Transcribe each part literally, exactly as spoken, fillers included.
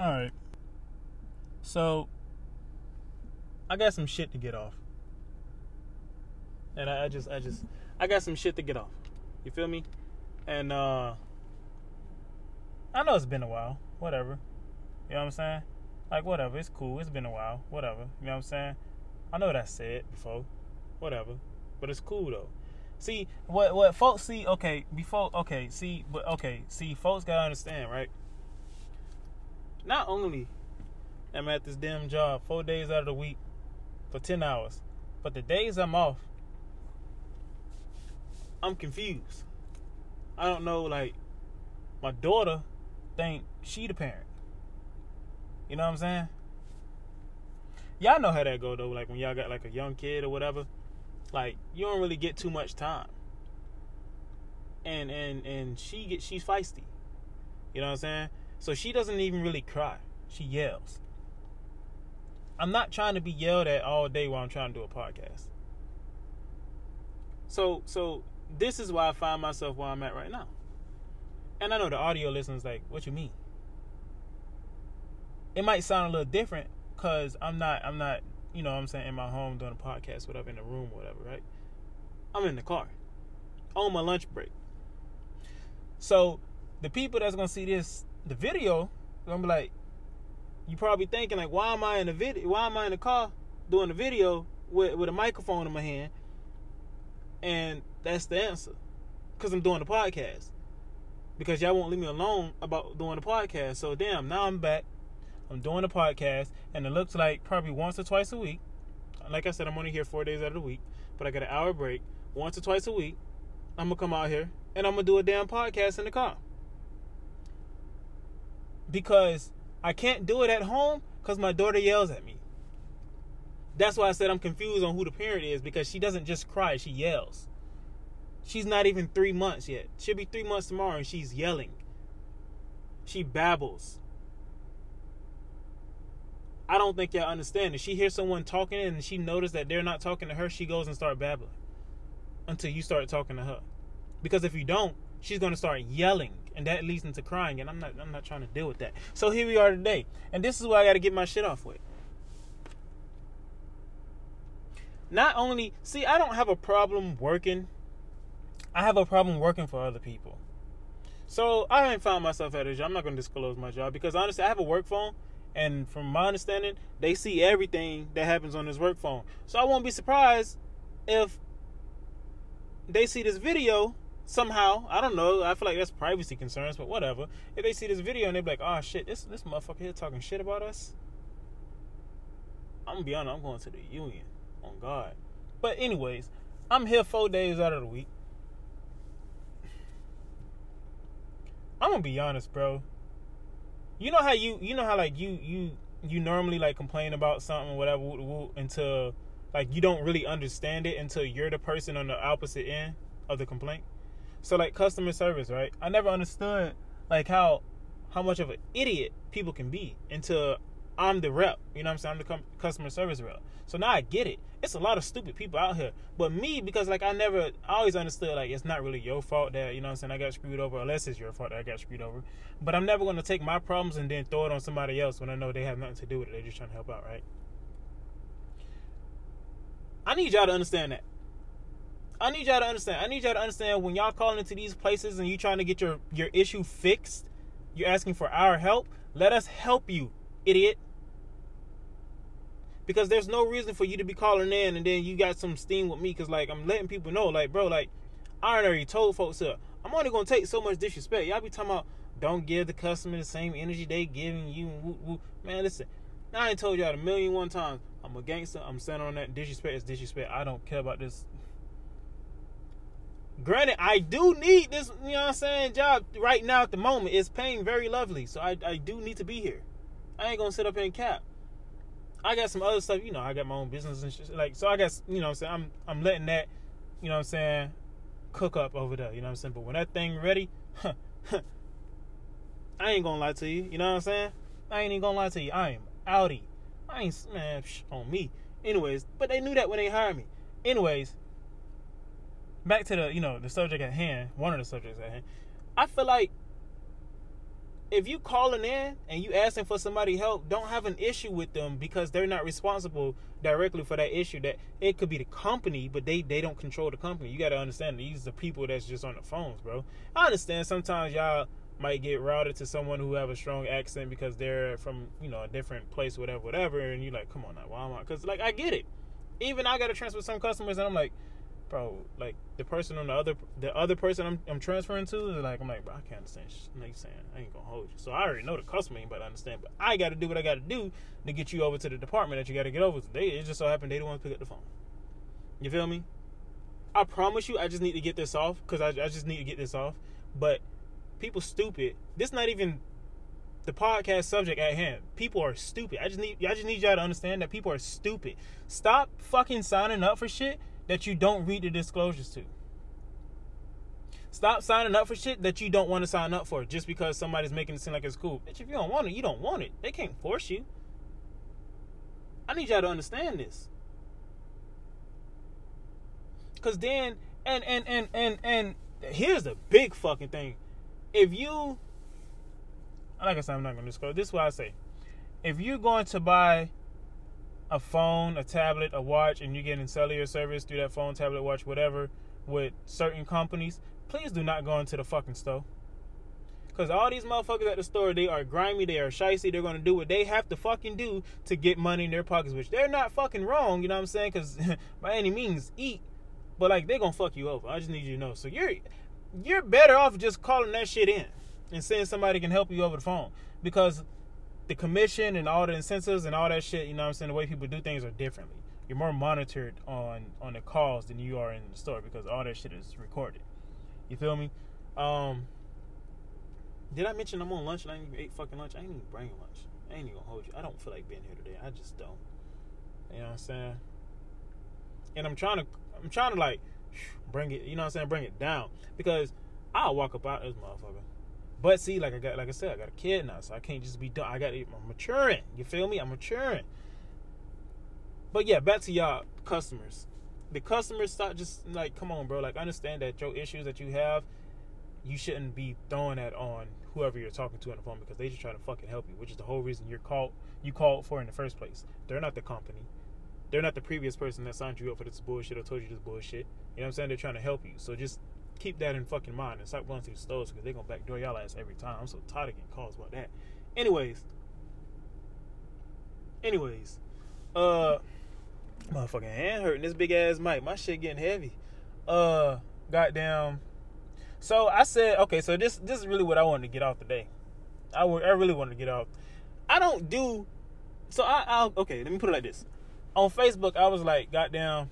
All right. So I got some shit to get off. And I, I just, I just, I got some shit to get off. You feel me? And, uh, I know it's been a while. Whatever. You know what I'm saying? Like, whatever. It's cool. It's been a while. Whatever. You know what I'm saying? I know what I said before. Whatever. But it's cool, though. See, what what folks see, okay, before, okay, see, but, okay, see, folks gotta understand, right? Not only am I at this damn job four days out of the week for ten hours, but the days I'm off, I'm confused. I don't know, like, my daughter think she the parent. You know what I'm saying? Y'all know how that go, though. Like, when y'all got, like, a young kid or whatever, like, you don't really get too much time. And and and she get she's feisty. You know what I'm saying? So she doesn't even really cry. She yells. I'm not trying to be yelled at all day while I'm trying to do a podcast. So so this is why I find myself where I'm at right now. And I know the audio listeners like, what you mean? It might sound a little different because I'm not I'm not you know what I'm saying, in my home doing a podcast, whatever, in the room, whatever, right? I'm in the car on my lunch break. So the people that's going to see this, the video, going to be like, you probably thinking, like, why am I in the video? Why am I in the car doing the video with, with a microphone in my hand? And that's the answer. Because I'm doing the podcast. Because y'all won't leave me alone about doing the podcast. So, damn, now I'm back. I'm doing a podcast, and it looks like probably once or twice a week. Like I said, I'm only here four days out of the week, but I got an hour break. Once or twice a week, I'm going to come out here, and I'm going to do a damn podcast in the car. Because I can't do it at home because my daughter yells at me. That's why I said I'm confused on who the parent is, because she doesn't just cry, she yells. She's not even three months yet. She'll be three months tomorrow, and she's yelling. She babbles. I don't think y'all understand. If she hears someone talking and she notices that they're not talking to her, she goes and starts babbling until you start talking to her. Because if you don't, she's going to start yelling, and that leads into crying, and I'm not I'm not trying to deal with that. So here we are today, and this is what I got to get my shit off with. Not only, see, I don't have a problem working. I have a problem working for other people. So I haven't found myself at a job. I'm not going to disclose my job because, honestly, I have a work phone. And from my understanding, they see everything that happens on this work phone. So I won't be surprised if they see this video somehow. I don't know. I feel like that's privacy concerns, but whatever. If they see this video and they be like, oh, shit, this, this motherfucker here talking shit about us. I'm going to be honest. I'm going to the union. On God. But anyways, I'm here four days out of the week. I'm going to be honest, bro. You know how you, you know how like you, you, you normally like complain about something, whatever, woo, woo, until like you don't really understand it until you're the person on the opposite end of the complaint. So like customer service, right? I never understood like how, how much of an idiot people can be until I'm the rep. You know what I'm saying? I'm the com- customer service rep. So now I get it. It's a lot of stupid people out here, but me, because like I never, I always understood like it's not really your fault that, you know what I'm saying, I got screwed over, unless it's your fault that I got screwed over. But I'm never going to take my problems and then throw it on somebody else when I know they have nothing to do with it. They're just trying to help out, right? I need y'all to understand that. I need y'all to understand. I need y'all to understand when y'all calling into these places and you trying to get your, your issue fixed, you're asking for our help. Let us help you, idiot. Because there's no reason for you to be calling in and then you got some steam with me. Because, like, I'm letting people know, like, bro, like, I already told folks, up, I'm only going to take so much disrespect. Y'all be talking about don't give the customer the same energy they giving you. Woo, woo. Man, listen, I ain't told y'all a million one times. I'm a gangster. I'm standing on that. Disrespect is disrespect. I don't care about this. Granted, I do need this, you know what I'm saying, job right now at the moment. It's paying very lovely. So I, I do need to be here. I ain't going to sit up here and cap. I got some other stuff, you know, I got my own business and shit. Like, so I guess, you know what I'm saying, I'm I'm letting that, you know what I'm saying, cook up over there, you know what I'm saying? But when that thing ready, huh, huh, I ain't gonna lie to you, you know what I'm saying? I ain't even gonna lie to you. I am outie. I ain't, man, psh, on me. Anyways, but they knew that when they hired me. Anyways, back to the, you know, the subject at hand, one of the subjects at hand. I feel like if you calling in and you asking for somebody help, don't have an issue with them because they're not responsible directly for that issue. That it could be the company, but they, they don't control the company. You got to understand, these are people that's just on the phones, bro. I understand sometimes y'all might get routed to someone who have a strong accent because they're from, you know, a different place, whatever, whatever. And you're like, come on now, why am I? Because, like, I get it. Even I got to transfer some customers, and I'm like, bro, like, the person on the other, the other person I'm, I'm transferring to, is like, I'm like, bro, I can't understand what you're saying. I ain't gonna hold you. So I already know the customer ain't about to understand, but I got to do what I got to do to get you over to the department that you got to get over to. They, it just so happened they don't want to pick up the phone. You feel me? I promise you, I just need to get this off because I, I just need to get this off. But people stupid. This not even the podcast subject at hand. People are stupid. I just need, I just need y'all to understand that people are stupid. Stop fucking signing up for shit that you don't read the disclosures to. Stop signing up for shit that you don't want to sign up for just because somebody's making it seem like it's cool. Bitch, if you don't want it, you don't want it. They can't force you. I need y'all to understand this. Cause then, and and and and and here's the big fucking thing. If you, like I said, I'm not going to disclose. This is what I say. If you're going to buy a phone, a tablet, a watch, and you're getting cellular service through that phone, tablet, watch, whatever, with certain companies, please do not go into the fucking store. Because all these motherfuckers at the store, they are grimy, they are shicey, they're going to do what they have to fucking do to get money in their pockets, which they're not fucking wrong, you know what I'm saying? Because by any means, eat. But, like, they're going to fuck you over. I just need you to know. So you're, you're better off just calling that shit in and saying somebody can help you over the phone, because the commission and all the incentives and all that shit, you know what I'm saying, the way people do things are differently. You're more monitored on, on the calls than you are in the store because all that shit is recorded. You feel me? Um, did I mention I'm on lunch and I ain't even ate fucking lunch? I ain't even bringing lunch. I ain't even gonna hold you. I don't feel like being here today. I just don't. You know what I'm saying? And I'm trying to, I'm trying to like, bring it, you know what I'm saying, bring it down, because I'll walk up out of this motherfucker. But see, like I got, like I said, I got a kid now, so I can't just be done. I got, I'm maturing. You feel me? I'm maturing. But yeah, back to y'all customers. The customers start just like, come on, bro. Like, understand that your issues that you have, you shouldn't be throwing that on whoever you're talking to on the phone, because they just trying to fucking help you, which is the whole reason you're called, you called for in the first place. They're not the company. They're not the previous person that signed you up for this bullshit or told you this bullshit. You know what I'm saying? They're trying to help you. So just keep that in fucking mind and stop going through the stores, because they're going to backdoor y'all ass every time. I'm so tired of getting calls about that. Anyways. Anyways. Uh, motherfucking hand hurting. This big ass mic. My shit getting heavy. Uh, goddamn. So I said, okay, so this this is really what I wanted to get off today. I, w- I really wanted to get off. I don't do, so I, I'll, okay, let me put it like this. On Facebook, I was like, goddamn,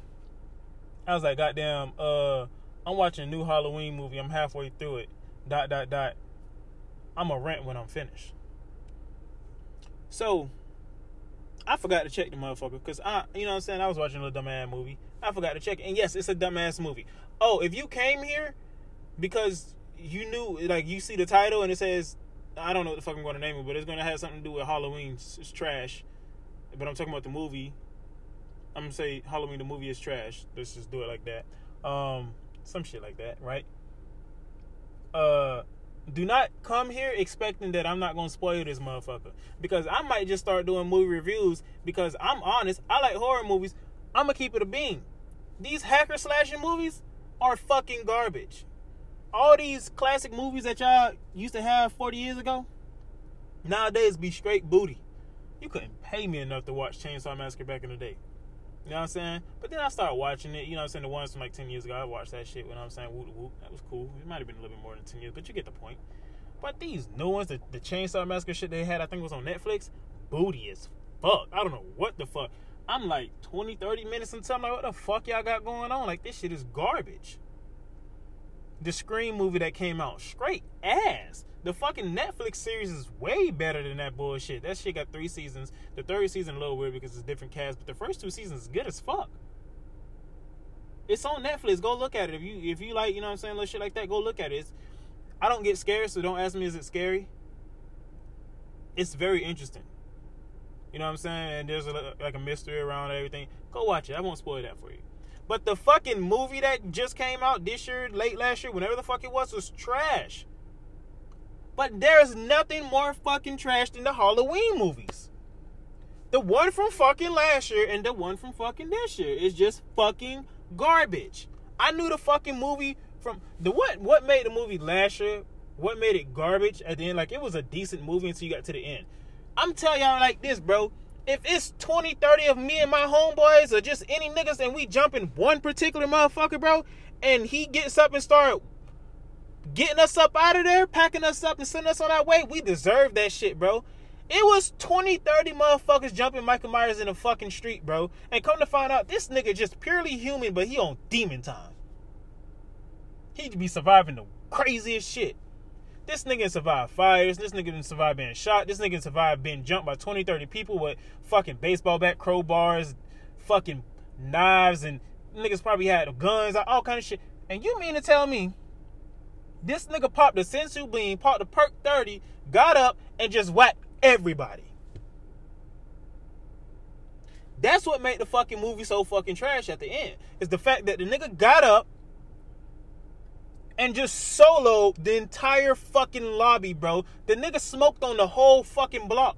I was like, goddamn, uh, I'm watching a new Halloween movie. I'm halfway through it, dot, dot, dot. I'm going to rant when I'm finished. So, I forgot to check the motherfucker, because I, you know what I'm saying, I was watching a dumbass movie. I forgot to check it, and yes, it's a dumbass movie. Oh, if you came here because you knew, like, you see the title, and it says, I don't know what the fuck I'm going to name it, but it's going to have something to do with Halloween. It's, it's trash, but I'm talking about the movie. I'm going to say Halloween the movie is trash. Let's just do it like that. Um, some shit like that, right? Uh, do not come here expecting that I'm not going to spoil this motherfucker, because I might just start doing movie reviews, because I'm honest. I like horror movies. I'm going to keep it a bean. These hacker slasher movies are fucking garbage. All these classic movies that y'all used to have forty years ago, nowadays be straight booty. You couldn't pay me enough to watch Chainsaw Massacre back in the day. You know what I'm saying? But then I started watching it. You know what I'm saying? The ones from like ten years ago, I watched that shit. You know what I'm saying? Whoop, whoop. That was cool. It might have been a little bit more than ten years, but you get the point. But these new ones, the, the Chainsaw Massacre shit they had, I think it was on Netflix, booty as fuck. I don't know what the fuck. I'm like twenty, thirty minutes into something. Like, what the fuck y'all got going on? Like, this shit is garbage. The Scream movie that came out, straight ass. The fucking Netflix series is way better than that bullshit. That shit got three seasons. The third season a little weird because it's different cast, but the first two seasons is good as fuck. It's on Netflix. Go look at it. If you if you like, you know what I'm saying, little shit like that, go look at it. It's, I don't get scared, so don't ask me is it scary. It's very interesting. You know what I'm saying? And there's a, like a mystery around everything. Go watch it. I won't spoil that for you. But the fucking movie that just came out this year, late last year, whenever the fuck it was, was trash. But there is nothing more fucking trash than the Halloween movies. The one from fucking last year and the one from fucking this year is just fucking garbage. I knew the fucking movie from the what what made the movie last year, what made it garbage at the end, like it was a decent movie until you got to the end. I'm telling y'all like this, bro. If it's twenty, thirty of me and my homeboys or just any niggas and we jump in one particular motherfucker, bro, and he gets up and start getting us up out of there, packing us up and sending us on our way, we deserve that shit, bro. It was twenty, thirty motherfuckers jumping Michael Myers in the fucking street, bro. And come to find out, this nigga just purely human, but he on demon time. He'd be surviving the craziest shit. This nigga survived fires. This nigga survived being shot. This nigga survived being jumped by twenty, thirty people with fucking baseball bat, crowbars, fucking knives, and niggas probably had guns, all kind of shit. And you mean to tell me this nigga popped the sensu bean, popped the perk thirty, got up, and just whacked everybody? That's what made the fucking movie so fucking trash at the end, is the fact that the nigga got up and just soloed the entire fucking lobby, bro. The nigga smoked on the whole fucking block.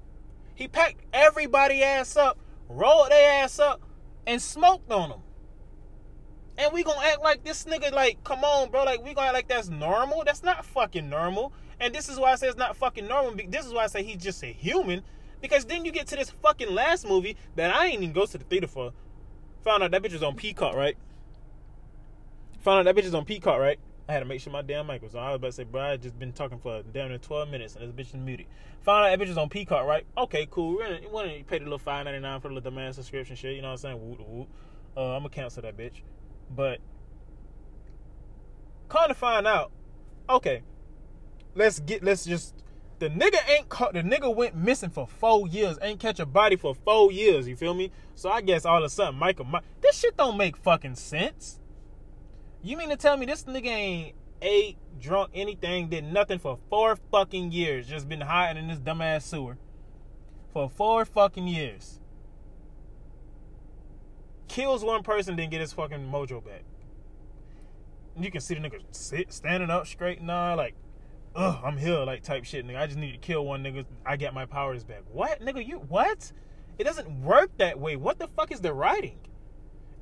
He packed everybody ass up, rolled their ass up, and smoked on them. And we gonna act like this nigga, like, come on, bro. Like, we gonna act like that's normal. That's not fucking normal. And this is why I say it's not fucking normal. This is why I say he's just a human. Because then you get to this fucking last movie that I ain't even go to the theater for. Found out that bitch was on Peacock, right? Found out that bitch is on Peacock, right? I had to make sure my damn mic was on. I was about to say, bro, I just been talking for damn near twelve minutes and this bitch is muted. Found out that bitch is on Peacock, right? Okay, cool. We're gonna, we're gonna pay the little five ninety-nine for the little dumbass subscription shit. You know what I'm saying? Woo woo. Uh, I'm gonna cancel that bitch. But come to find out, okay, let's get let's just the nigga ain't caught. The nigga went missing for four years. Ain't catch a body for four years. You feel me? So I guess all of a sudden, Michael, my, this shit don't make fucking sense. You mean to tell me this nigga ain't ate, drunk, anything, did nothing for four fucking years. Just been hiding in this dumbass sewer for four fucking years. Kills one person, then get his fucking mojo back. You can see the nigga sit, standing up straight now, like, ugh, I'm here, like type shit, nigga. I just need to kill one nigga. I get my powers back. What, nigga, you, what? It doesn't work that way. What the fuck is the writing?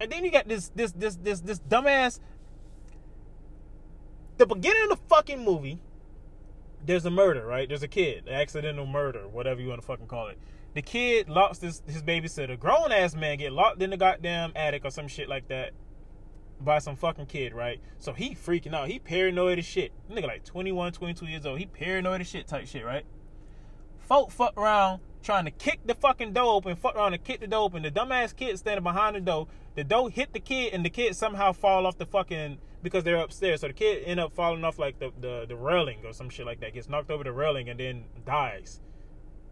And then you got this, this, this, this, this dumbass. The beginning of the fucking movie, there's a murder, right? There's a kid, an accidental murder, whatever you want to fucking call it. The kid locks this, his babysitter. Grown ass man get locked in the goddamn attic or some shit like that by some fucking kid, right? So he freaking out. He paranoid as shit. Nigga like twenty-one, twenty-two years old. He paranoid as shit type shit, right? Folk fuck around trying to kick the fucking door open. Fuck around and kick the door open. The dumbass kid standing behind the door. The door hit the kid and the kid somehow fall off the fucking, because they're upstairs. So the kid end up falling off like the, the, the railing or some shit like that. Gets knocked over the railing and then dies.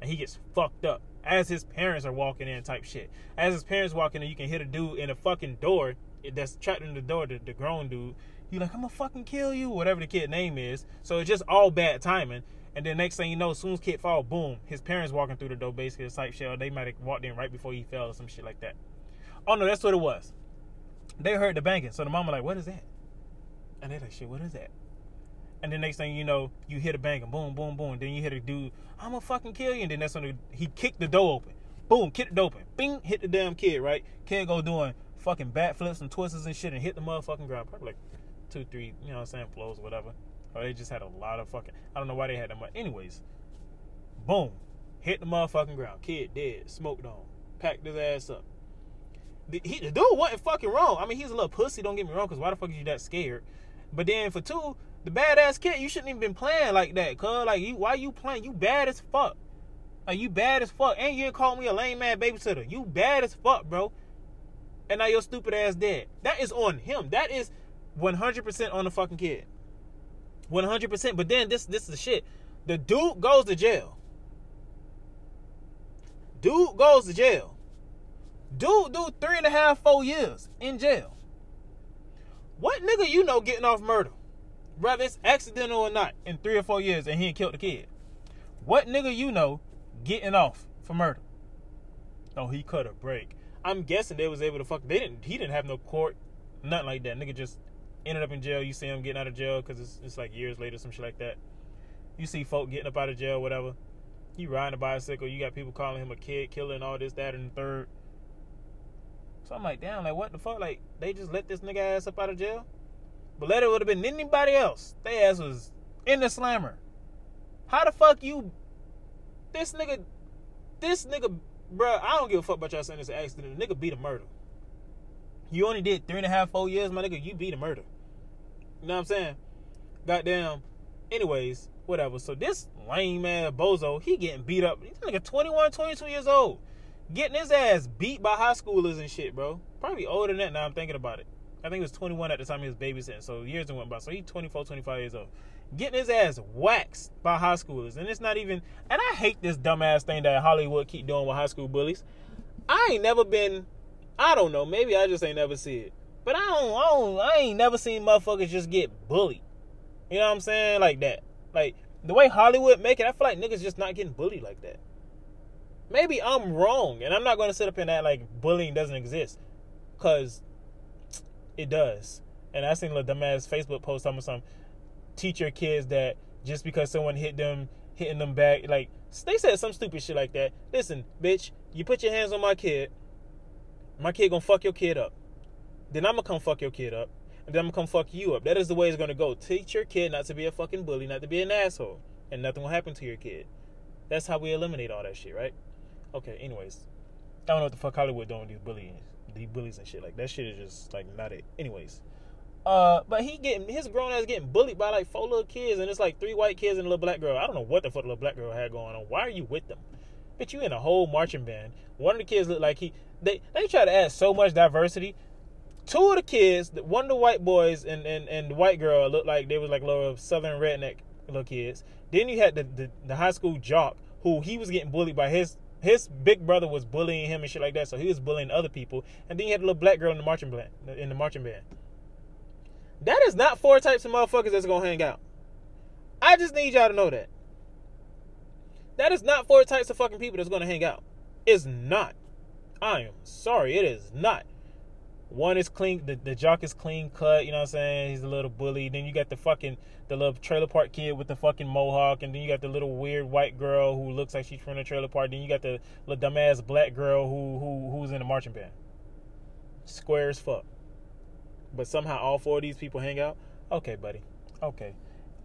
And he gets fucked up as his parents are walking in type shit. As his parents walking in, you can hit a dude in a fucking door that's trapped in the door, the, the grown dude. He like, I'm gonna fucking kill you, whatever the kid name is. So it's just all bad timing. And then next thing you know, as soon as kid fall, boom, his parents walking through the door, basically the type shit. Or they might have walked in right before he fell or some shit like that. Oh no, that's what it was. They heard the banging. So the mama like, what is that? And they like, shit, what is that? And the next thing you know, you hit a bang and boom, boom, boom. Then you hit a dude, I'm gonna fucking kill you. And then that's when he kicked the door open. Boom, kicked the door open. Bing, hit the damn kid, right? Kid go doing fucking backflips and twists and shit and hit the motherfucking ground. Probably like two, three, you know what I'm saying, flows, whatever. Or they just had a lot of fucking, I don't know why they had that much. Anyways, boom, hit the motherfucking ground. Kid dead, smoked on, packed his ass up. The, he, the dude wasn't fucking wrong. I mean, he's a little pussy, don't get me wrong, because why the fuck is you that scared? But then for two, the badass kid, you shouldn't even been playing like that, cuz. Like, you, why you playing? You bad as fuck. Like, you bad as fuck. And you didn't call me a lame ass babysitter. You bad as fuck, bro. And now your stupid ass dead. That is on him. That is one hundred percent on the fucking kid. one hundred percent. But then this, this is the shit. The dude goes to jail. Dude goes to jail. Dude do three and a half, four years in jail. What nigga you know getting off murder? Whether it's accidental or not, in three or four years, and he ain't killed the kid. What nigga you know getting off for murder? No, he cut a break. I'm guessing they was able to fuck. They didn't. He didn't have no court, nothing like that. Nigga just ended up in jail. You see him getting out of jail because it's, it's like years later, some shit like that. you see folk getting up out of jail, whatever. He riding a bicycle. You got people calling him a kid killer and all this, that, and the third. So I'm like, damn, like, what the fuck? Like, they just let this nigga ass up out of jail? But let it would have been anybody else. They ass was in the slammer. How the fuck you... This nigga... This nigga... Bruh, I don't give a fuck about y'all saying it's an accident. The nigga beat a murder. You only did three and a half, four years, my nigga. You beat a murder. You know what I'm saying? Goddamn. Anyways, whatever. So this lame ass bozo, he getting beat up. This nigga twenty-one, twenty-two years old. Getting his ass beat by high schoolers and shit, bro. Probably older than that now I'm thinking about it. I think he was twenty-one at the time he was babysitting. So years went by. So he twenty-four, twenty-five years old. Getting his ass waxed by high schoolers. And it's not even... And I hate this dumbass thing that Hollywood keep doing with high school bullies. I ain't never been... I don't know. Maybe I just ain't never see it. But I don't, I don't... I ain't never seen motherfuckers just get bullied. You know what I'm saying? Like that. Like, the way Hollywood make it, I feel like niggas just not getting bullied like that. Maybe I'm wrong. And I'm not going to sit up and act like bullying doesn't exist. Because... it does. And I seen a little dumbass Facebook post on some teacher kids that just because someone hit them, hitting them back, like, they said some stupid shit like that. Listen, bitch, you put your hands on my kid, my kid gonna fuck your kid up. Then I'm gonna come fuck your kid up. And then I'm gonna come fuck you up. That is the way it's gonna go. Teach your kid not to be a fucking bully, not to be an asshole. And nothing will happen to your kid. That's how we eliminate all that shit, right? Okay, anyways. I don't know what the fuck Hollywood doing with these bullying. These bullies and shit, like that shit is just like not it. Anyways, uh, but he getting his grown ass getting bullied by like four little kids, and it's like three white kids and a little black girl. I don't know what the fuck the little black girl had going on. Why are you with them? Bitch, you in a whole marching band. One of the kids looked like he they they try to add so much diversity. Two of the kids, one of the white boys and and, and the white girl looked like they was like little southern redneck little kids. Then you had the, the the high school jock who he was getting bullied by his. His big brother was bullying him and shit like that, so he was bullying other people. And then you had a little black girl in the marching band. In the marching band, that is not four types of motherfuckers that's gonna hang out. I just need y'all to know that. That is not four types of fucking people that's gonna hang out. It's not. I am sorry, it is not. One is clean. The, the jock is clean cut. You know what I'm saying? He's a little bully. Then you got the fucking the little trailer park kid with the fucking mohawk, and then you got the little weird white girl who looks like she's from a trailer park. Then you got the little dumbass black girl who who who's in the marching band. Square as fuck. But somehow all four of these people hang out. Okay, buddy. Okay.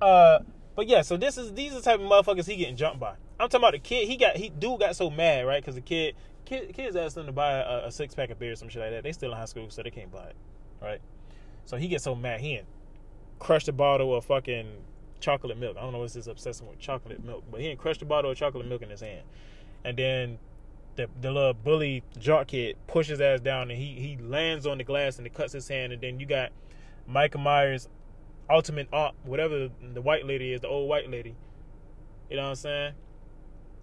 Uh, but yeah. So this is these are the type of motherfuckers he getting jumped by. I'm talking about the kid. He got he dude got so mad, right? Because the kid. Kid, kids asked them to buy a, a six pack of beer or some shit like that. They still in high school, so they can't buy it, right? So he gets so mad, he ain't crushed a bottle of fucking chocolate milk. I don't know what's this obsession with chocolate milk, but he ain't crushed a bottle of chocolate milk in his hand. And then the, the little bully jock kid pushes his ass down, and he he lands on the glass and it cuts his hand. And then you got Micah Myers, ultimate op, whatever the white lady is, the old white lady. You know what I'm saying?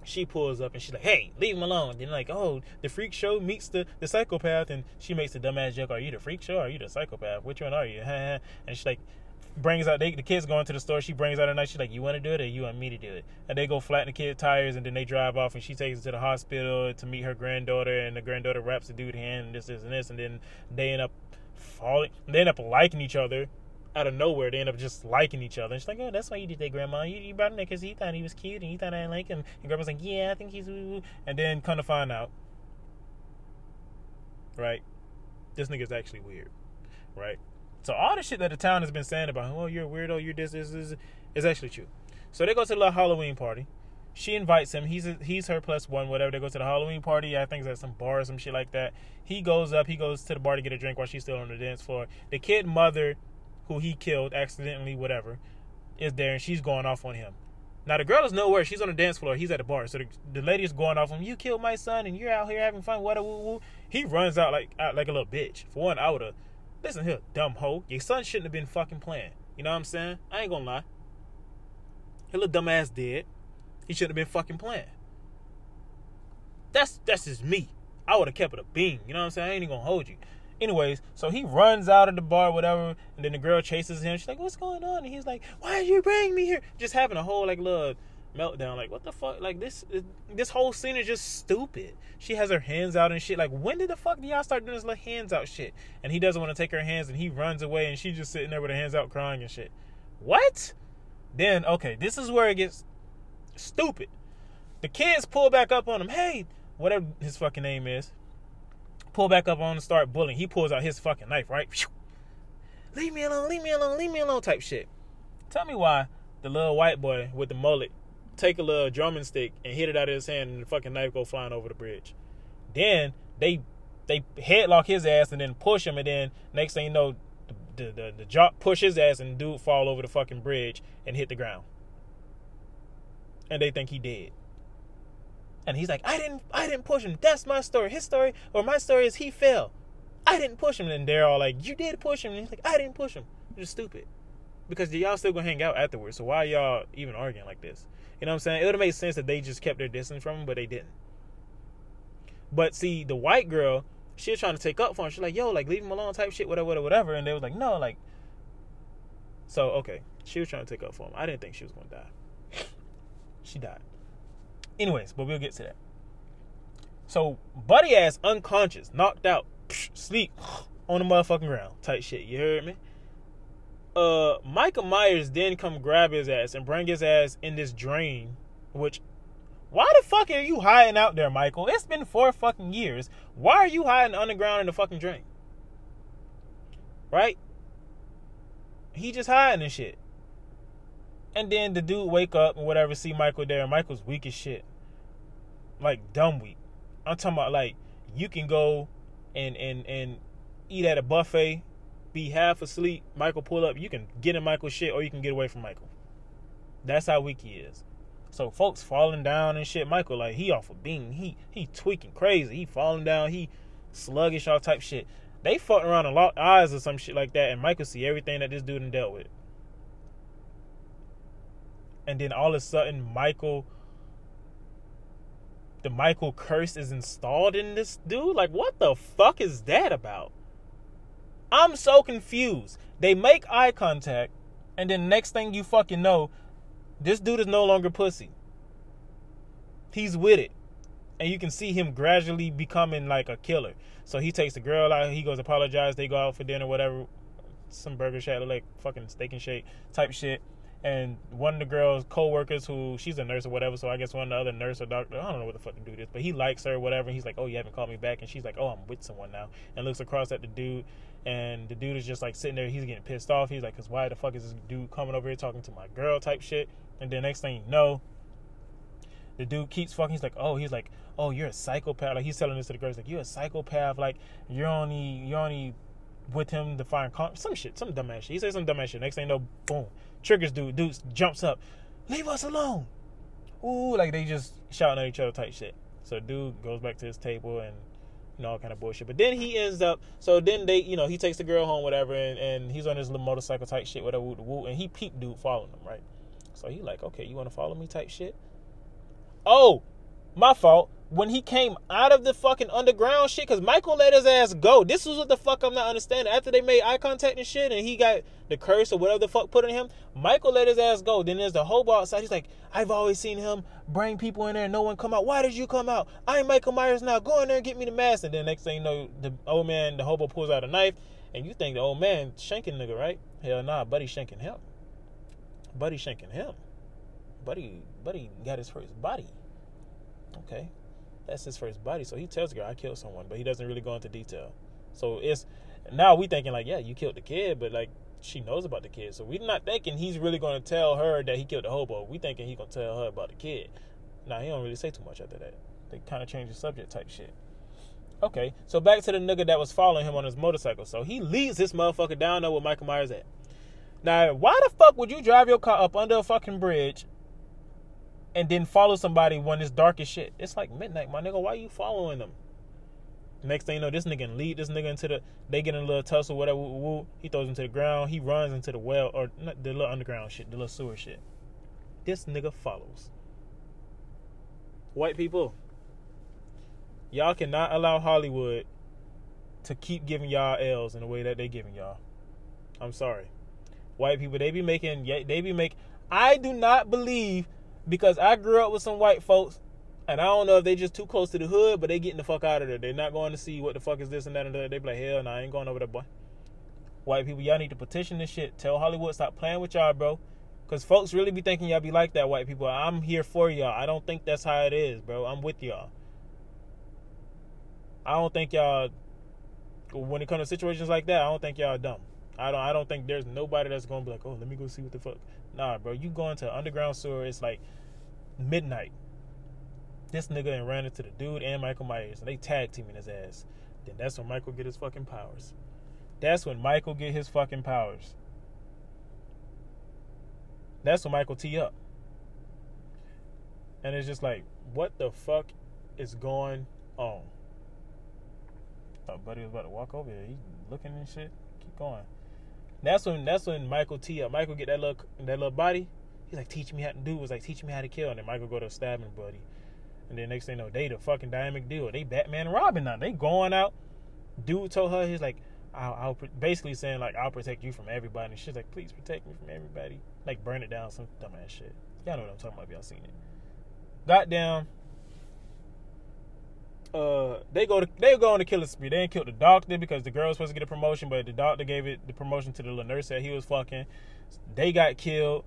She pulls up and she's like, hey, leave him alone. Then like, oh, the freak show meets the, the psychopath. And she makes the dumbass joke, are you the freak show or are you the psychopath? Which one are you? And she like brings out, they, the kid's going to the store. She brings out a knife. She's like, you want to do it or you want me to do it? And they go flatten the kid's tires and then they drive off and she takes it to the hospital to meet her granddaughter. And the granddaughter wraps the dude's hand and this, this, and this. And then they end up falling. They end up liking each other. Out of nowhere, they end up just liking each other. And she's like, oh, that's why you did that, Grandma. You, you brought him there because he thought he was cute and you thought I didn't like him. And Grandma's like, yeah, I think he's woo-woo. And then come to find out, right, this nigga's actually weird, right? So all the shit that the town has been saying about, oh, you're a weirdo, you're this, this, this, is actually true. So they go to the little Halloween party. She invites him. He's a, he's her plus one, whatever. They go to the Halloween party. I think it's at some bar or some shit like that. He goes up. He goes to the bar to get a drink while she's still on the dance floor. The kid's mother... who he killed accidentally, whatever, is there, and she's going off on him. Now, the girl is nowhere. She's on the dance floor. He's at the bar. So the, the lady is going off on him. You killed my son, and you're out here having fun. What a woo-woo. He runs out like out like a little bitch. For one, I would have... Listen here, dumb hoe. Your son shouldn't have been fucking playing. You know what I'm saying? I ain't gonna lie. His little dumbass dead. He shouldn't have been fucking playing. That's, that's just me. I would have kept it a bean. You know what I'm saying? I ain't even gonna hold you. Anyways, so he runs out of the bar, whatever, and then the girl chases him. She's like, what's going on? And he's like, why did you bring me here? Just having a whole, like, little meltdown. Like, what the fuck? Like, this this whole scene is just stupid. She has her hands out and shit. Like, when did the fuck do y'all start doing this little hands out shit? And he doesn't want to take her hands, and he runs away, and she's just sitting there with her hands out crying and shit. What? Then, okay, this is where it gets stupid. The kids pull back up on him. Hey, whatever his fucking name is. Pull back up on him and start bullying. He pulls out his fucking knife, right? Leave me alone, leave me alone, leave me alone type shit. Tell me why the little white boy with the mullet take a little drumming stick and hit it out of his hand and the fucking knife go flying over the bridge. Then they they headlock his ass and then push him, and then next thing you know, the the, the, the jock push his ass and dude fall over the fucking bridge and hit the ground. And they think he dead. And he's like, I didn't I didn't push him. That's my story. His story or my story is he fell. I didn't push him. And they're all like, you did push him. And he's like, I didn't push him. You're stupid. Because y'all still gonna hang out afterwards. So why y'all even arguing like this? You know what I'm saying? It would have made sense that they just kept their distance from him, but they didn't. But see, the white girl, she was trying to take up for him. She's like, yo, like, leave him alone type shit, whatever, whatever, whatever. And they was like, no, like. So, okay. She was trying to take up for him. I didn't think she was gonna die. She died. Anyways, but we'll get to that. So, buddy ass unconscious, knocked out, sleep on the motherfucking ground type shit. You heard me? Uh, Michael Myers then come grab his ass and bring his ass in this drain, which, why the fuck are you hiding out there, Michael? It's been four fucking years. Why are you hiding underground in the fucking drain? Right? He just hiding and shit. And then the dude wake up and whatever, see Michael there. Michael's weak as shit. Like, dumb weak. I'm talking about, like, you can go and, and, and eat at a buffet, be half asleep, Michael pull up, you can get in Michael's shit or you can get away from Michael. That's how weak he is. So folks falling down and shit, Michael, like, he off a beam. He he tweaking crazy. He falling down. He sluggish, all type shit. They fucking around and locked eyes or some shit like that, and Michael see everything that this dude done dealt with. And then all of a sudden, Michael, the Michael curse is installed in this dude? Like, what the fuck is that about? I'm so confused. They make eye contact, and then next thing you fucking know, this dude is no longer pussy. He's with it. And you can see him gradually becoming like a killer. So he takes the girl out, he goes apologize, they go out for dinner, whatever, some burger shack, like fucking steak and shake type shit. And one of the girl's co-workers, who she's a nurse or whatever, so I guess one of the other nurse or doctor, I don't know what the fuck to do this, but he likes her or whatever, and he's like, oh, you haven't called me back. And she's like, oh, I'm with someone now. And looks across at the dude, and the dude is just like sitting there. He's getting pissed off. He's like, because why the fuck is this dude coming over here talking to my girl type shit? And then next thing you know, the dude keeps fucking. He's like, oh, he's like, oh, you're a psychopath. Like, he's telling this to the girl. He's like, you're a psychopath. Like, you're only, you're only with him to find comp- some shit, some dumbass shit. He says some dumbass shit. Next thing you know, boom. Triggers dude, dude jumps up. Leave us alone. Ooh, like they just shouting at each other type shit. So dude goes back to his table and, you know, all kind of bullshit. But then he ends up, so then they, you know, he takes the girl home, whatever, and, and he's on his little motorcycle type shit, whatever, woo, woo, and he peep dude following him, right? So he like, okay, you want to follow me type shit? Oh, my fault. When he came out of the fucking underground shit, because Michael let his ass go. This is what the fuck I'm not understanding. After they made eye contact and shit, and he got the curse or whatever the fuck put on him, Michael let his ass go. Then there's the hobo outside. He's like, I've always seen him bring people in there and no one come out. Why did you come out? I'm Michael Myers now. Go in there and get me the mask. And then next thing you know, the old man, the hobo pulls out a knife. And you think the old man shanking nigga, right? Hell nah, buddy shanking him. Buddy shanking him. Buddy, buddy got his first body. Okay. That's his first body. So he tells the girl, I killed someone, but he doesn't really go into detail. So it's, now we thinking like, yeah, you killed the kid, but like, she knows about the kid. So we're not thinking he's really going to tell her that he killed the hobo. We thinking he going to tell her about the kid. Now, he don't really say too much after that. They kind of change the subject type shit. Okay, so back to the nigga that was following him on his motorcycle. So he leads this motherfucker down there where Michael Myers at. Now, why the fuck would you drive your car up under a fucking bridge and then follow somebody when it's dark as shit? It's like midnight, my nigga. Why you following them? Next thing you know, this nigga lead this nigga into the... They get in a little tussle, whatever. Woo, woo. He throws him to the ground. He runs into the well, or not, the little underground shit, the little sewer shit. This nigga follows. White people, y'all cannot allow Hollywood to keep giving y'all L's in the way that they giving y'all. I'm sorry. White people, they be making... They be make. I do not believe... Because I grew up with some white folks, and I don't know if they just too close to the hood, but they getting the fuck out of there. They're not going to see what the fuck is this and that and that. They be like, hell nah, I ain't going over there, boy. White people, y'all need to petition this shit. Tell Hollywood, stop playing with y'all, bro. Because folks really be thinking y'all be like that, white people. I'm here for y'all. I don't think that's how it is, bro. I'm with y'all. I don't think y'all, when it comes to situations like that, I don't think y'all are dumb. I don't I don't think there's nobody that's going to be like, oh, let me go see what the fuck. Nah, bro. You going to underground sewer, it's like midnight. This nigga and ran into the dude and Michael Myers, and they tag teaming his ass. Then that's when Michael get his fucking powers. That's when Michael get his fucking powers. That's when Michael tee up. And it's just like, what the fuck is going on? My buddy was about to walk over here. He looking and shit. Keep going. That's when that's when Michael tee up. Michael get that little that little body. He's like, teach me how to do. Dude was like, teach me how to kill. And then Michael go to stabbing buddy. And then next thing you know, they the fucking dynamic deal. They Batman and Robin now. They going out. Dude told her, he's like, I'll, I'll basically saying like, I'll protect you from everybody. And she's like, please protect me from everybody. Like, burn it down, some dumbass shit. Y'all know what I'm talking about if y'all seen it. Goddamn. Uh, they go to they go on the killing spree. They didn't kill the doctor because the girl was supposed to get a promotion, but the doctor gave it the promotion to the little nurse that he was fucking. They got killed.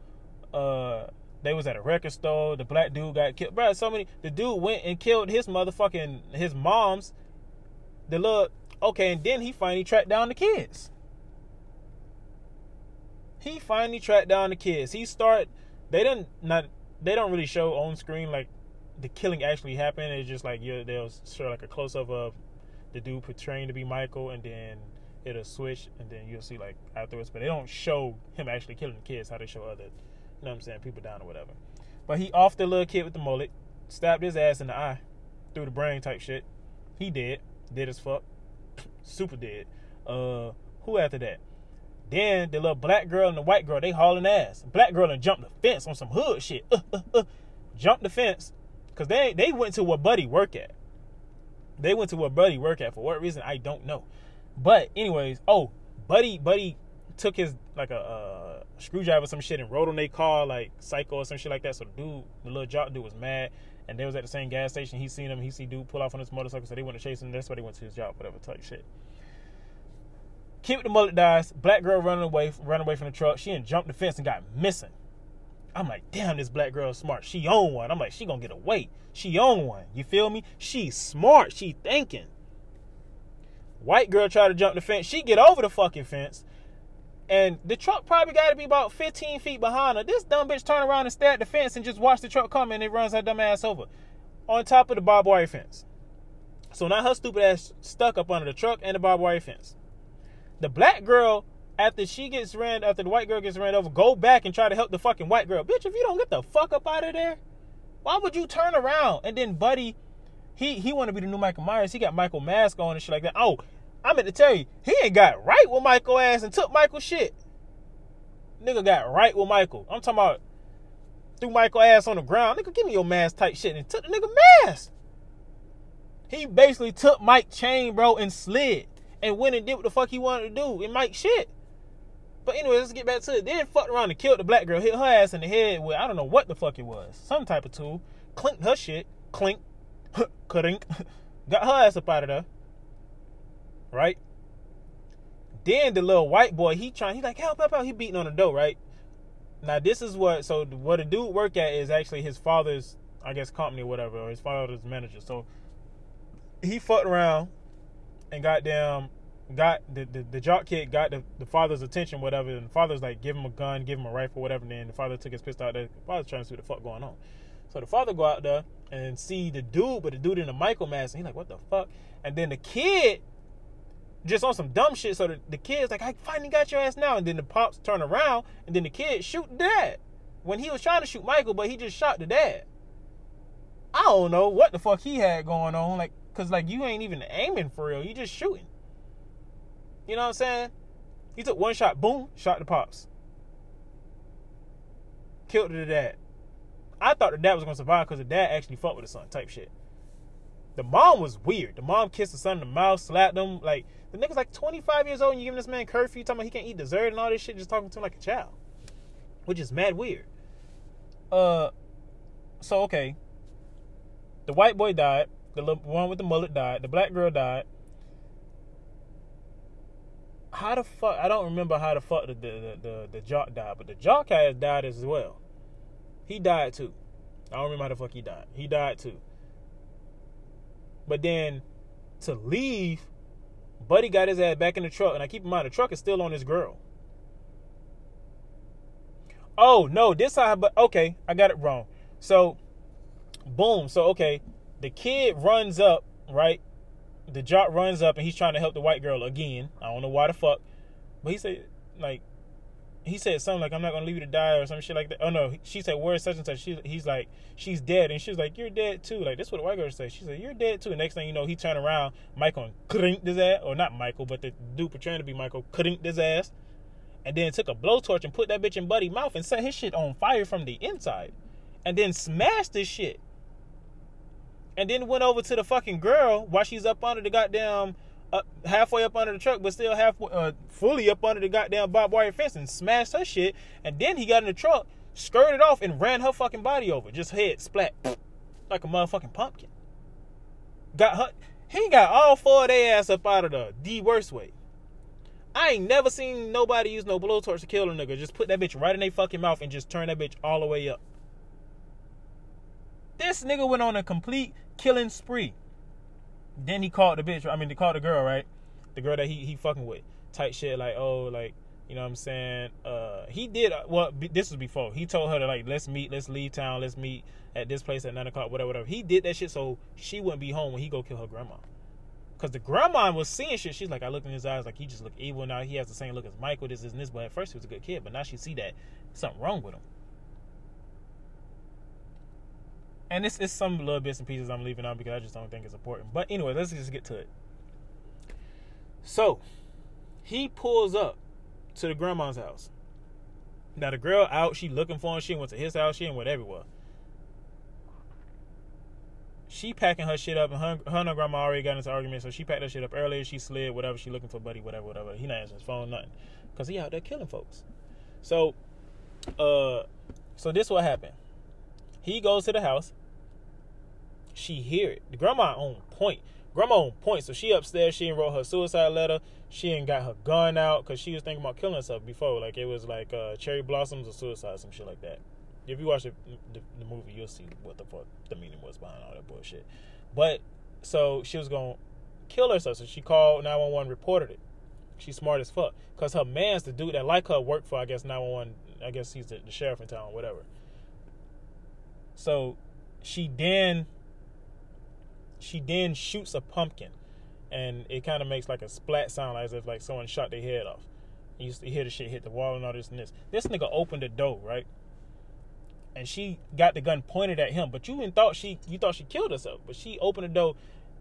Uh, they was at a record store. The black dude got killed. Bro, so many. The dude went and killed his motherfucking his mom's. The little. Okay, and then he finally tracked down the kids. He finally tracked down the kids. He start. They didn't not. They don't really show on screen like the killing actually happened. It's just like yeah, they'll show like a close up of the dude portraying to be Michael, and then it'll switch, and then you'll see like afterwards. But they don't show him actually killing the kids. How they show other. You know what I'm saying? People down or whatever. But he offed the little kid with the mullet, stabbed his ass in the eye, through the brain type shit. He dead. Dead as fuck. Super dead. Uh, who after that? Then the little black girl and the white girl, they hauling ass. Black girl and jumped the fence on some hood shit. Uh, uh, uh. Jumped the fence. Because they, they went to where Buddy work at. They went to where Buddy work at. For what reason, I don't know. But anyways, oh, Buddy, Buddy took his, like a... Uh, screwdriver or some shit and rode on their car like psycho or some shit like that. So the dude, the little jock dude was mad, and they was at the same gas station. He seen him. He see dude pull off on his motorcycle, so they went to chase him. That's why they went to his job, whatever type shit. Kid with the mullet dies. Black girl running away, run away from the truck. She done jumped the fence and got missing. I'm like, damn, this black girl is smart. She on one. I'm like, she gonna get away. She on one. You feel me? She smart. She thinking. White girl tried to jump the fence. She get over the fucking fence. And the truck probably got to be about fifteen feet behind her. This dumb bitch turned around and stared at the fence and just watched the truck come, and it runs her dumb ass over on top of the barbed wire fence. So now her stupid ass stuck up under the truck and the barbed wire fence. The black girl, after she gets ran, after the white girl gets ran over, go back and try to help the fucking white girl. Bitch, if you don't get the fuck up out of there, why would you turn around? And then Buddy, he he want to be the new Michael Myers. He got Michael mask on and shit like that. Oh, I meant to tell you, he ain't got right with Michael ass and took Michael shit. Nigga got right with Michael. I'm talking about threw Michael ass on the ground. Nigga, give me your mask type shit and took the nigga mask. He basically took Mike chain, bro, and slid and went and did what the fuck he wanted to do. And Mike shit. But anyway, let's get back to it. Then fucked around and killed the black girl. Hit her ass in the head with, I don't know what the fuck it was. Some type of tool. Clinked her shit. Clink. Clink. Got her ass up out of there. Right? Then the little white boy, he trying, he like, help, help, help. He beating on the door, right? Now, this is what, so what the dude work at is actually his father's, I guess, company or whatever, or his father's manager. So he fucked around and goddamn, got the, the, the jock kid got the, the father's attention, whatever. And the father's like, give him a gun, give him a rifle, whatever. And then the father took his pistol out there. The father's trying to see what the fuck going on. So the father go out there and see the dude, but the dude in the Michael mask. And he like, what the fuck? And then the kid, just on some dumb shit, so the, the kid's like, I finally got your ass now. And then the pops turn around, and then the kid shoot dad. When he was trying to shoot Michael, but he just shot the dad. I don't know what the fuck he had going on. Like, because, like, you ain't even aiming for real. You just shooting. You know what I'm saying? He took one shot, boom, shot the pops. Killed the dad. I thought the dad was going to survive because the dad actually fucked with the son type shit. The mom was weird. The mom kissed the son in the mouth, slapped him. Like, the nigga's like twenty-five years old and you giving this man curfew, talking about he can't eat dessert and all this shit, just talking to him like a child. Which is mad weird. Uh, so, okay. The white boy died. The one with the mullet died. The black girl died. how the fuck, I don't remember how the fuck the the, the, the jock died, but the jock has died as well. He died too. I don't remember how the fuck he died. He died too. But then to leave, Buddy got his ass back in the truck, and I keep in mind the truck is still on his girl. Oh no, this I but okay, I got it wrong. So boom, so okay, the kid runs up, right? The jock runs up and he's trying to help the white girl again. I don't know why the fuck. But he said, like, he said something like, I'm not going to leave you to die or some shit like that. Oh, no. She said, where's such and such? She, he's like, she's dead. And she was like, you're dead, too. Like, this is what the white girl said. She said, you're dead, too. And next thing you know, he turned around. Michael crinked his ass. Or not Michael, but the dude pretending to be Michael crinked his ass. And then took a blowtorch and put that bitch in Buddy's mouth and set his shit on fire from the inside. And then smashed his shit. And then went over to the fucking girl while she's up under the goddamn, uh, halfway up under the truck, but still half uh, fully up under the goddamn barbed wire fence and smashed her shit. And then he got in the truck, skirted off, and ran her fucking body over. Just head splat. Like a motherfucking pumpkin. Got her. He got all four of their ass up out of the, the worst way. I ain't never seen nobody use no blowtorch to kill a nigga. Just put that bitch right in their fucking mouth and just turn that bitch all the way up. This nigga went on a complete killing spree. Then he called the bitch, I mean, he called the girl, right? The girl that he, he fucking with. Type shit like, oh, like, you know what I'm saying? Uh, he did, well, b- this was before. He told her to, like, let's meet, let's leave town, let's meet at this place at nine o'clock, whatever, whatever. He did that shit so she wouldn't be home when he go kill her grandma. Because the grandma was seeing shit. She's like, I looked in his eyes like he just looked evil. Now he has the same look as Michael, this, this, and this. But at first he was a good kid. But now she see that something wrong with him. And it's, it's some little bits and pieces I'm leaving out because I just don't think it's important. But anyway, let's just get to it. So, he pulls up to the grandma's house. Now, the girl out, she looking for him. She went to his house. She went everywhere. She packing her shit up, and her, her and her grandma already got into an argument, so she packed her shit up earlier. She slid, whatever. She looking for Buddy, whatever, whatever. He not answering his phone, nothing. Because he out there killing folks. So, uh, so this what happened. He goes to the house. She hear it. The grandma on point. Grandma on point. So she upstairs. She ain't wrote her suicide letter. She ain't got her gun out because she was thinking about killing herself before. Like it was like uh, Cherry Blossoms or Suicide, some shit like that. If you watch the, the, the movie, you'll see what the fuck the meaning was behind all that bullshit. But so she was gonna kill herself. So she called nine one one, reported it. She's smart as fuck because her man's the dude that like her worked for. I guess nine one one. I guess he's the, the sheriff in town, whatever. So she then. She then shoots a pumpkin, and it kind of makes like a splat sound as if like someone shot their head off. You used to hear the shit hit the wall and all this and this. This nigga opened the door, right? And she got the gun pointed at him, but you didn't thought she you thought she killed herself, but she opened the door.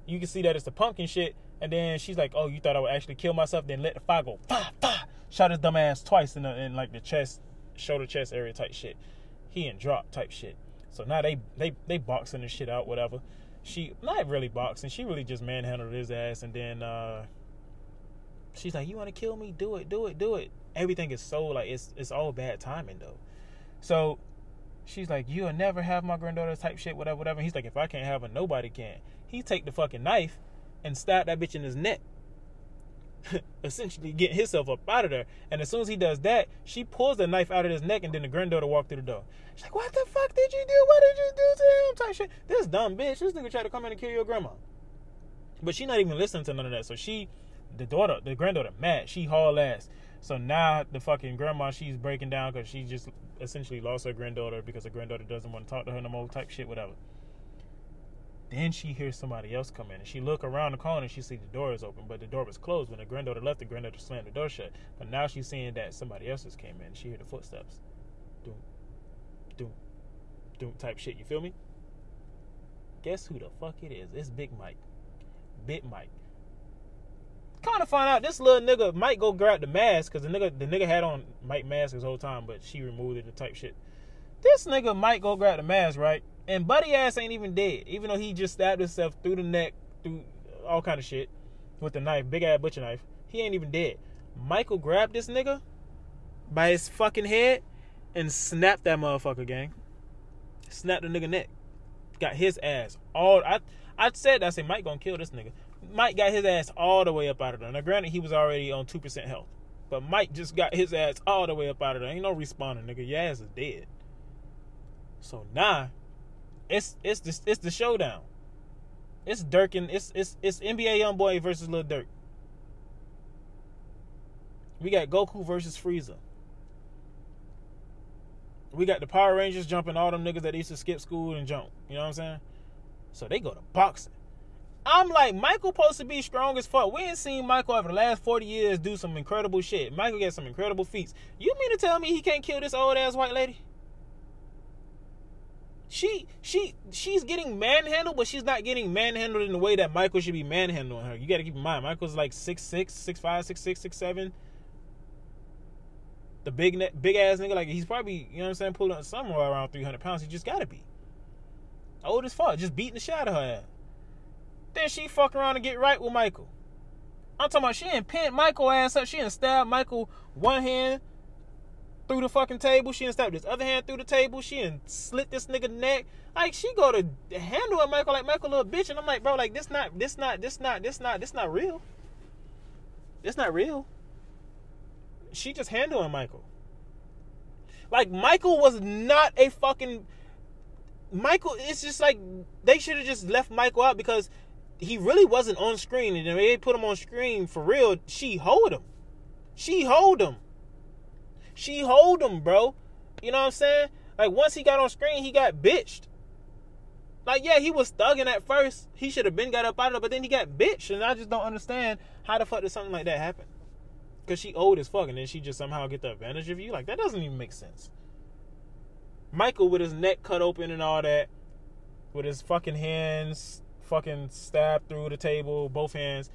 You can see that it's the pumpkin shit, and then she's like, "Oh, you thought I would actually kill myself?" Then let the fire go, fire, fire. Shot his dumb ass twice in, the, in like the chest, shoulder, chest area type shit. He and drop type shit. So now they they they boxing the shit out, whatever. She not really boxing. She really just manhandled his ass, and then uh, she's like, "You want to kill me? Do it, do it, do it." Everything is so like it's it's all bad timing though. So she's like, "You'll never have my granddaughter," type shit, whatever, whatever. And he's like, "If I can't have her, nobody can." He take the fucking knife and stab that bitch in his neck, essentially getting himself up out of there. And as soon as he does that, she pulls the knife out of his neck, and then the granddaughter walked through the door. She's like, "What the fuck did you do? What did you do to him?" Type shit. This dumb bitch, this nigga tried to come in and kill your grandma, but she not even listening to none of that. So she, the daughter, the granddaughter, mad. She haul ass. So now the fucking grandma, she's breaking down because she just essentially lost her granddaughter because her granddaughter doesn't want to talk to her no more, type shit, whatever. Then she hears somebody else come in, and she look around the corner, and she see the door is open, but the door was closed. When the granddaughter left, the granddaughter slammed the door shut. But now she's seeing that somebody else just came in, and she hear the footsteps. Doom, doom, doom type shit, you feel me? Guess who the fuck it is? It's Big Mike. Big Mike. Kind of find out this little nigga might go grab the mask, because the nigga, the nigga had on Mike mask his whole time, but she removed it and type shit. This nigga might go grab the mask, right? And Buddy ass ain't even dead, even though he just stabbed himself through the neck, through all kind of shit, with a knife, big ass butcher knife. He ain't even dead. Michael grabbed this nigga by his fucking head and snapped that motherfucker, gang. Snapped the nigga neck. Got his ass all... I, I said that. I said, Mike gonna kill this nigga. Mike got his ass all the way up out of there. Now, granted, he was already on two percent health. But Mike just got his ass all the way up out of there. Ain't no respawning, nigga. Your ass is dead. So, nah. It's it's the, it's the showdown. It's Dirk and... It's, it's, it's N B A Youngboy versus Lil Durk. We got Goku versus Frieza. We got the Power Rangers jumping all them niggas that used to skip school and jump. You know what I'm saying? So they go to boxing. I'm like, Michael supposed to be strong as fuck. We ain't seen Michael over the last forty years do some incredible shit. Michael got some incredible feats. You mean to tell me he can't kill this old ass white lady? She, she, she's getting manhandled, but she's not getting manhandled in the way that Michael should be manhandling her. You got to keep in mind, Michael's like six six, six five, six six, six seven. The big big ass nigga, like, he's probably, you know what I'm saying, pulling up somewhere around three hundred pounds. He just gotta be old as fuck, just beating the shit out of her ass. Then she fuck around and get right with Michael. I'm talking about, she done pinned Michael ass up. She done stabbed Michael one hand through the fucking table. She done stabbed this other hand through the table. She done slit this nigga neck. Like, she go to handle with Michael like Michael little bitch. And I'm like, bro, like, this not, this not, this not, this not, this not real. This not real. She just handling Michael. Like, Michael was not a fucking... Michael, it's just like, they should have just left Michael out because he really wasn't on screen. And they put him on screen for real. She hold him. She hold him. She hold him, bro. You know what I'm saying? Like, once he got on screen, he got bitched. Like, yeah, he was thugging at first. He should have been got up out of there, but then he got bitched. And I just don't understand how the fuck did something like that happen. Because she old as fuck, and then she just somehow get the advantage of you. Like, that doesn't even make sense. Michael with his neck cut open and all that, with his fucking hands fucking stabbed through the table, both hands.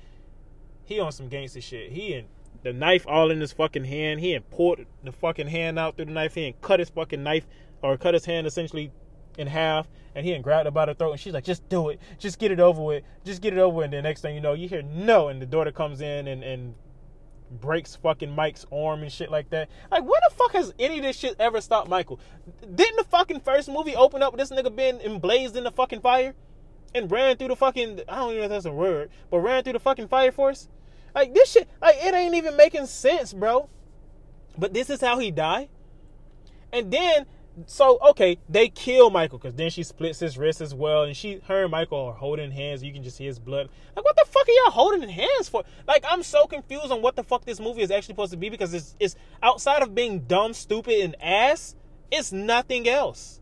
He on some gangster shit. He and the knife all in his fucking hand. He and poured the fucking hand out through the knife. He and cut his fucking knife, or cut his hand essentially in half, and he and grabbed her by the throat, and she's like, just do it. Just get it over with. Just get it over with. And the next thing you know, you hear no, and the daughter comes in and... and breaks fucking Mike's arm and shit like that. Like, where the fuck has any of this shit ever stopped Michael? Didn't the fucking first movie open up with this nigga being emblazed in the fucking fire and ran through the fucking, I don't even know if that's a word, but ran through the fucking fire force? Like, this shit, like, it ain't even making sense, bro. But this is how he died. And then, so, okay, they kill Michael, because then she splits his wrist as well, and she, her and Michael are holding hands. You can just see his blood. Like, what the fuck are y'all holding hands for? Like, I'm so confused on what the fuck this movie is actually supposed to be, because it's, it's outside of being dumb, stupid, and ass, it's nothing else.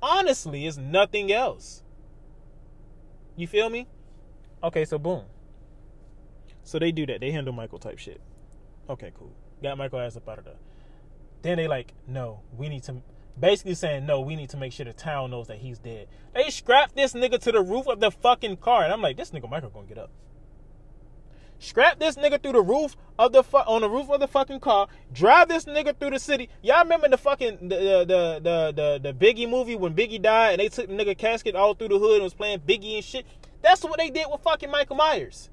Honestly, it's nothing else. You feel me? Okay, so boom. So they do that. They handle Michael type shit. Okay, cool. Got Michael ass up out of there. Then they like, no, we need to... Basically saying, no, we need to make sure the town knows that he's dead. They strapped this nigga to the roof of the fucking car. And I'm like, this nigga Michael gonna get up. Strap this nigga through the roof of the... Fu- on the roof of the fucking car. Drive this nigga through the city. Y'all remember the fucking... The the, the, the the Biggie movie when Biggie died and they took the nigga casket all through the hood and was playing Biggie and shit? That's what they did with fucking Michael Myers.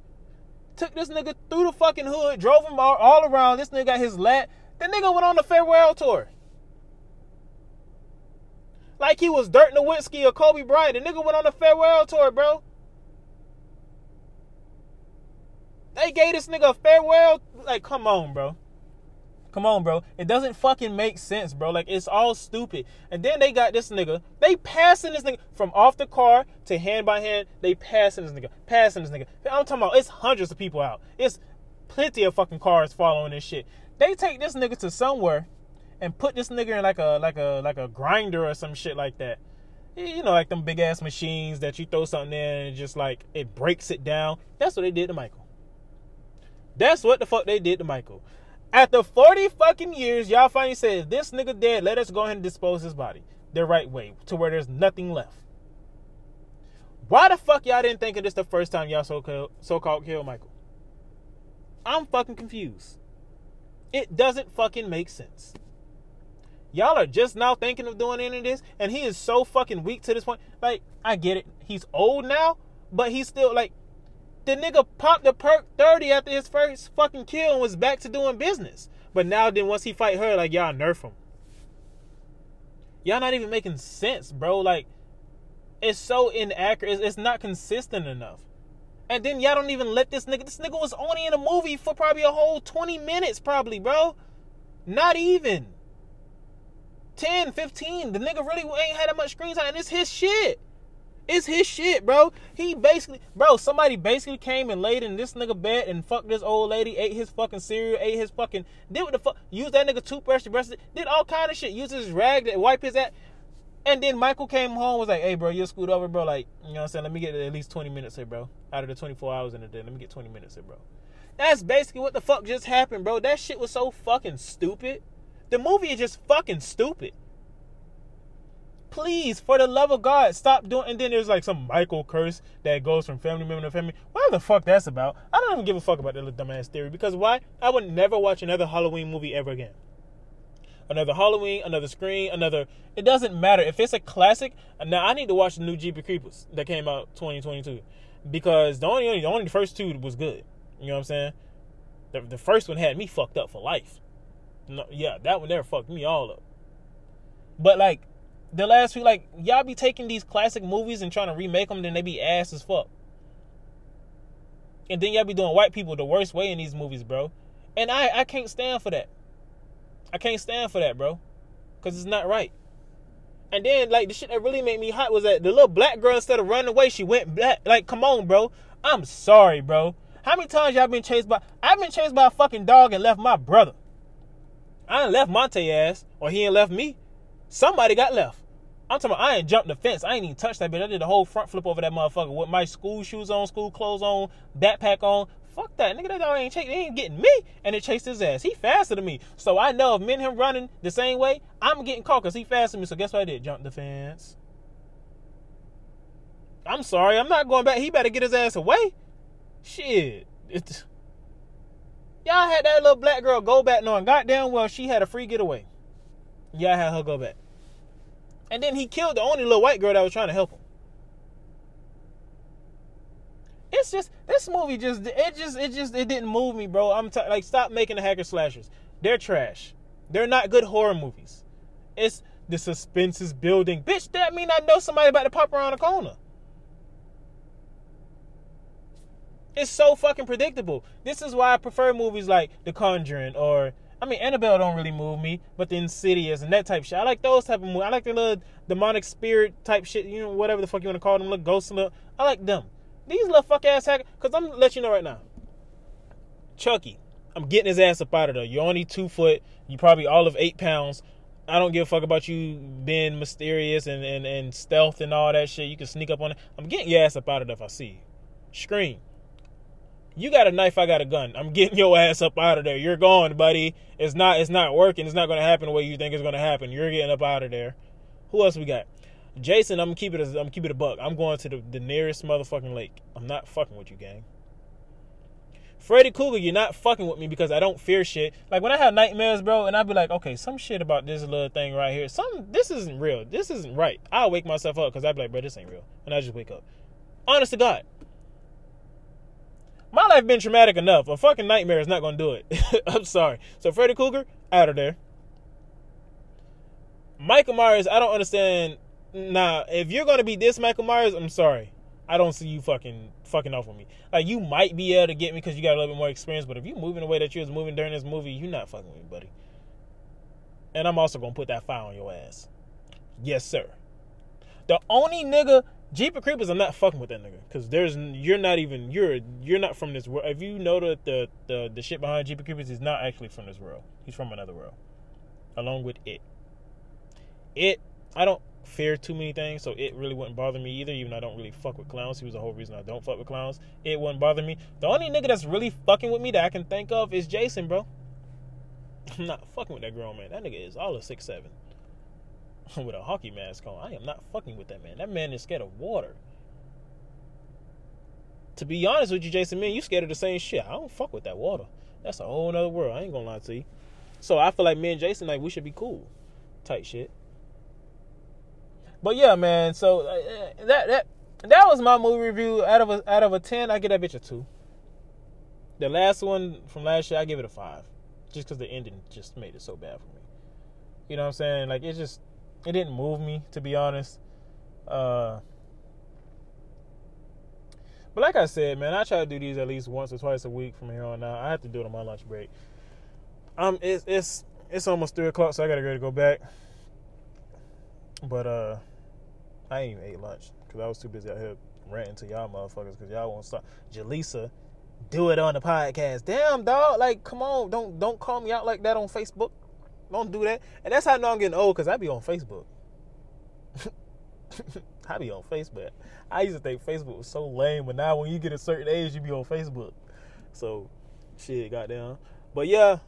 Took this nigga through the fucking hood, drove him all, all around. This nigga got his lat... The nigga went on a farewell tour. Like he was Dirk Nowitzki or Kobe Bryant. The nigga went on a farewell tour, bro. They gave this nigga a farewell. Like, come on, bro. Come on, bro. It doesn't fucking make sense, bro. Like, it's all stupid. And then they got this nigga. They passing this nigga from off the car to hand by hand. They passing this nigga. Passing this nigga. I'm talking about, it's hundreds of people out. It's plenty of fucking cars following this shit. They take this nigga to somewhere and put this nigga in like a like a like a grinder or some shit like that. You know, like them big ass machines that you throw something in and just like it breaks it down. That's what they did to Michael. That's what the fuck they did to Michael. After forty fucking years, y'all finally said, this nigga dead, let us go ahead and dispose his body the right way to where there's nothing left. Why the fuck y'all didn't think of this the first time y'all so-called, so-called killed Michael? I'm fucking confused. It doesn't fucking make sense. Y'all are just now thinking of doing any of this, and he is so fucking weak to this point. Like, I get it. He's old now, but he's still, like, the nigga popped the perk thirty after his first fucking kill and was back to doing business. But now then, once he fight her, like, y'all nerf him. Y'all not even making sense, bro. Like, It's so inaccurate. It's, it's not consistent enough. And then y'all don't even let this nigga... This nigga was only in a movie for probably a whole twenty minutes, probably, bro. Not even. ten, fifteen. The nigga really ain't had that much screen time. And it's his shit. It's his shit, bro. He basically... Bro, somebody basically came and laid in this nigga bed and fucked this old lady, ate his fucking cereal, ate his fucking... Did what the fuck... Used that nigga toothbrush to brush it. Did all kind of shit. Used his rag to wipe his ass... And then Michael came home, was like, hey, bro, you're screwed over, bro. Like, you know what I'm saying? Let me get at least twenty minutes here, bro. Out of the twenty-four hours in the day, let me get twenty minutes here, bro. That's basically what the fuck just happened, bro. That shit was so fucking stupid. The movie is just fucking stupid. Please, for the love of God, stop doing... And then there's like some Michael curse that goes from family member to family. What the fuck that's about? I don't even give a fuck about that little dumbass theory. Because why? I would never watch another Halloween movie ever again. Another Halloween, another Scream, another... It doesn't matter. If it's a classic... Now, I need to watch the new Jeepers Creepers that came out twenty twenty-two. Because the only, the only the first two was good. You know what I'm saying? The, the first one had me fucked up for life. No, yeah, that one there fucked me all up. But, like, the last few... Like, y'all be taking these classic movies and trying to remake them, then they be ass as fuck. And then y'all be doing white people the worst way in these movies, bro. And I, I can't stand for that. I can't stand for that, bro. Because it's not right. And then, like, the shit that really made me hot was that the little black girl, instead of running away, she went black. Like, come on, bro. I'm sorry, bro. How many times y'all been chased by... I've been chased by a fucking dog and left my brother. I ain't left Monte ass, or he ain't left me. Somebody got left. I'm talking about I ain't jumped the fence. I ain't even touched that bitch. I did a whole front flip over that motherfucker with my school shoes on, school clothes on, backpack on. Fuck that. Nigga, that dog ain't chasing. They ain't getting me. And they chased his ass. He faster than me. So I know if me and him running the same way, I'm getting caught because he faster than me. So guess what I did? Jump the fence. I'm sorry. I'm not going back. He better get his ass away. Shit. It's... Y'all had that little black girl go back knowing goddamn well she had a free getaway. Y'all had her go back. And then he killed the only little white girl that was trying to help him. It's just, this movie just, it just, it just, it didn't move me, bro. I'm t- like, stop making the hacker slashers. They're trash. They're not good horror movies. It's, the suspense is building. Bitch, that mean I know somebody about to pop around the corner. It's so fucking predictable. This is why I prefer movies like The Conjuring or, I mean, Annabelle don't really move me, but The Insidious and that type of shit. I like those type of movies. I like the little demonic spirit type shit, you know, whatever the fuck you want to call them, little ghosts and little, I like them. These little fuck ass hackers, because I'm going to let you know right now. Chucky, I'm getting his ass up out of there. You're only two foot. You probably all of eight pounds. I don't give a fuck about you being mysterious and, and, and stealth and all that shit. You can sneak up on it. I'm getting your ass up out of there if I see you. Scream. You got a knife, I got a gun. I'm getting your ass up out of there. You're gone, buddy. It's not, it's not working. It's not going to happen the way you think it's going to happen. You're getting up out of there. Who else we got? Jason, I'm keeping it. I'm keeping it a buck. I'm going to the, the nearest motherfucking lake. I'm not fucking with you, gang. Freddy Krueger, you're not fucking with me because I don't fear shit. Like when I have nightmares, bro, and I be like, okay, some shit about this little thing right here. Some this isn't real. This isn't right. I'll wake myself up because I be like, bro, this ain't real, and I just wake up. Honest to God, my life been traumatic enough. A fucking nightmare is not gonna do it. I'm sorry. So Freddy Krueger, out of there. Michael Myers, I don't understand. Nah, if you're going to be this Michael Myers, I'm sorry. I don't see you fucking fucking off with me. Like, you might be able to get me because you got a little bit more experience, but if you moving the way that you was moving during this movie, you're not fucking with me, buddy. And I'm also going to put that fire on your ass. Yes, sir. The only nigga, Jeepers Creepers, I'm not fucking with that nigga because there's, you're not even, you're you're not from this world. If you know that the, the, the shit behind Jeepers Creepers is not actually from this world. He's from another world. Along with it. It, I don't fear too many things, so it really wouldn't bother me either, even though I don't really fuck with clowns. He was the whole reason I don't fuck with clowns. It wouldn't bother me. The only nigga that's really fucking with me that I can think of is Jason, bro. I'm not fucking with that grown man. That nigga is all of six seven. With a hockey mask on. I am not fucking with that man. That man is scared of water. To be honest with you, Jason, man, you scared of the same shit. I don't fuck with that water. That's a whole nother world. I ain't gonna lie to you. So I feel like me and Jason, like, we should be cool. Type shit. But yeah, man. So uh, that that that was my movie review. Out of a out of a ten, I give that bitch a two. The last one from last year, I give it a five, just because the ending just made it so bad for me. You know what I'm saying? Like it just it didn't move me, to be honest. Uh, But like I said, man, I try to do these at least once or twice a week from here on out. I have to do it on my lunch break. Um, it's it's it's almost three o'clock, so I gotta go to go back. But uh, I ain't even ate lunch because I was too busy out here ranting to y'all motherfuckers because y'all won't stop. Jaleesa, do it on the podcast. Damn, dog. Like, come on, don't don't call me out like that on Facebook. Don't do that. And that's how I know I'm getting old, because I be on Facebook. I be on Facebook. I used to think Facebook was so lame, but now when you get a certain age, you be on Facebook. So, shit, goddamn. But yeah,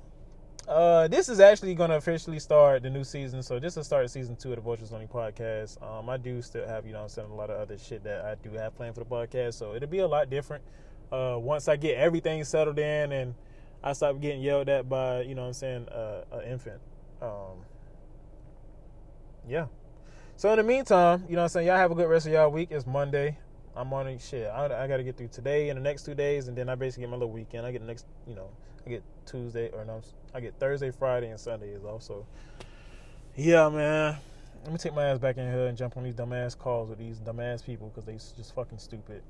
uh, this is actually going to officially start the new season. So this will start season two of the Vultures Only podcast. Um, I do still have, you know what I'm saying, a lot of other shit that I do have planned for the podcast. So it'll be a lot different uh, once I get everything settled in and I stop getting yelled at by, you know what I'm saying, uh, an infant. Um, yeah. So in the meantime, you know what I'm saying, y'all have a good rest of y'all week. It's Monday. I'm on shit. I, I got to get through today and the next two days, and then I basically get my little weekend. I get the next, you know, I get Tuesday, or no, I get Thursday, Friday, and Sunday is off. So, yeah, man. Let me take my ass back in here and jump on these dumbass calls with these dumbass people because they just fucking stupid.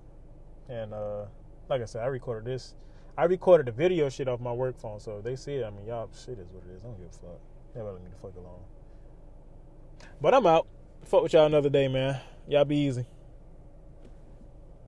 And uh, like I said, I recorded this. I recorded the video shit off my work phone, so if they see it, I mean, y'all, shit is what it is. I don't give a fuck. Never let me the fuck alone. But I'm out. Fuck with y'all another day, man. Y'all be easy.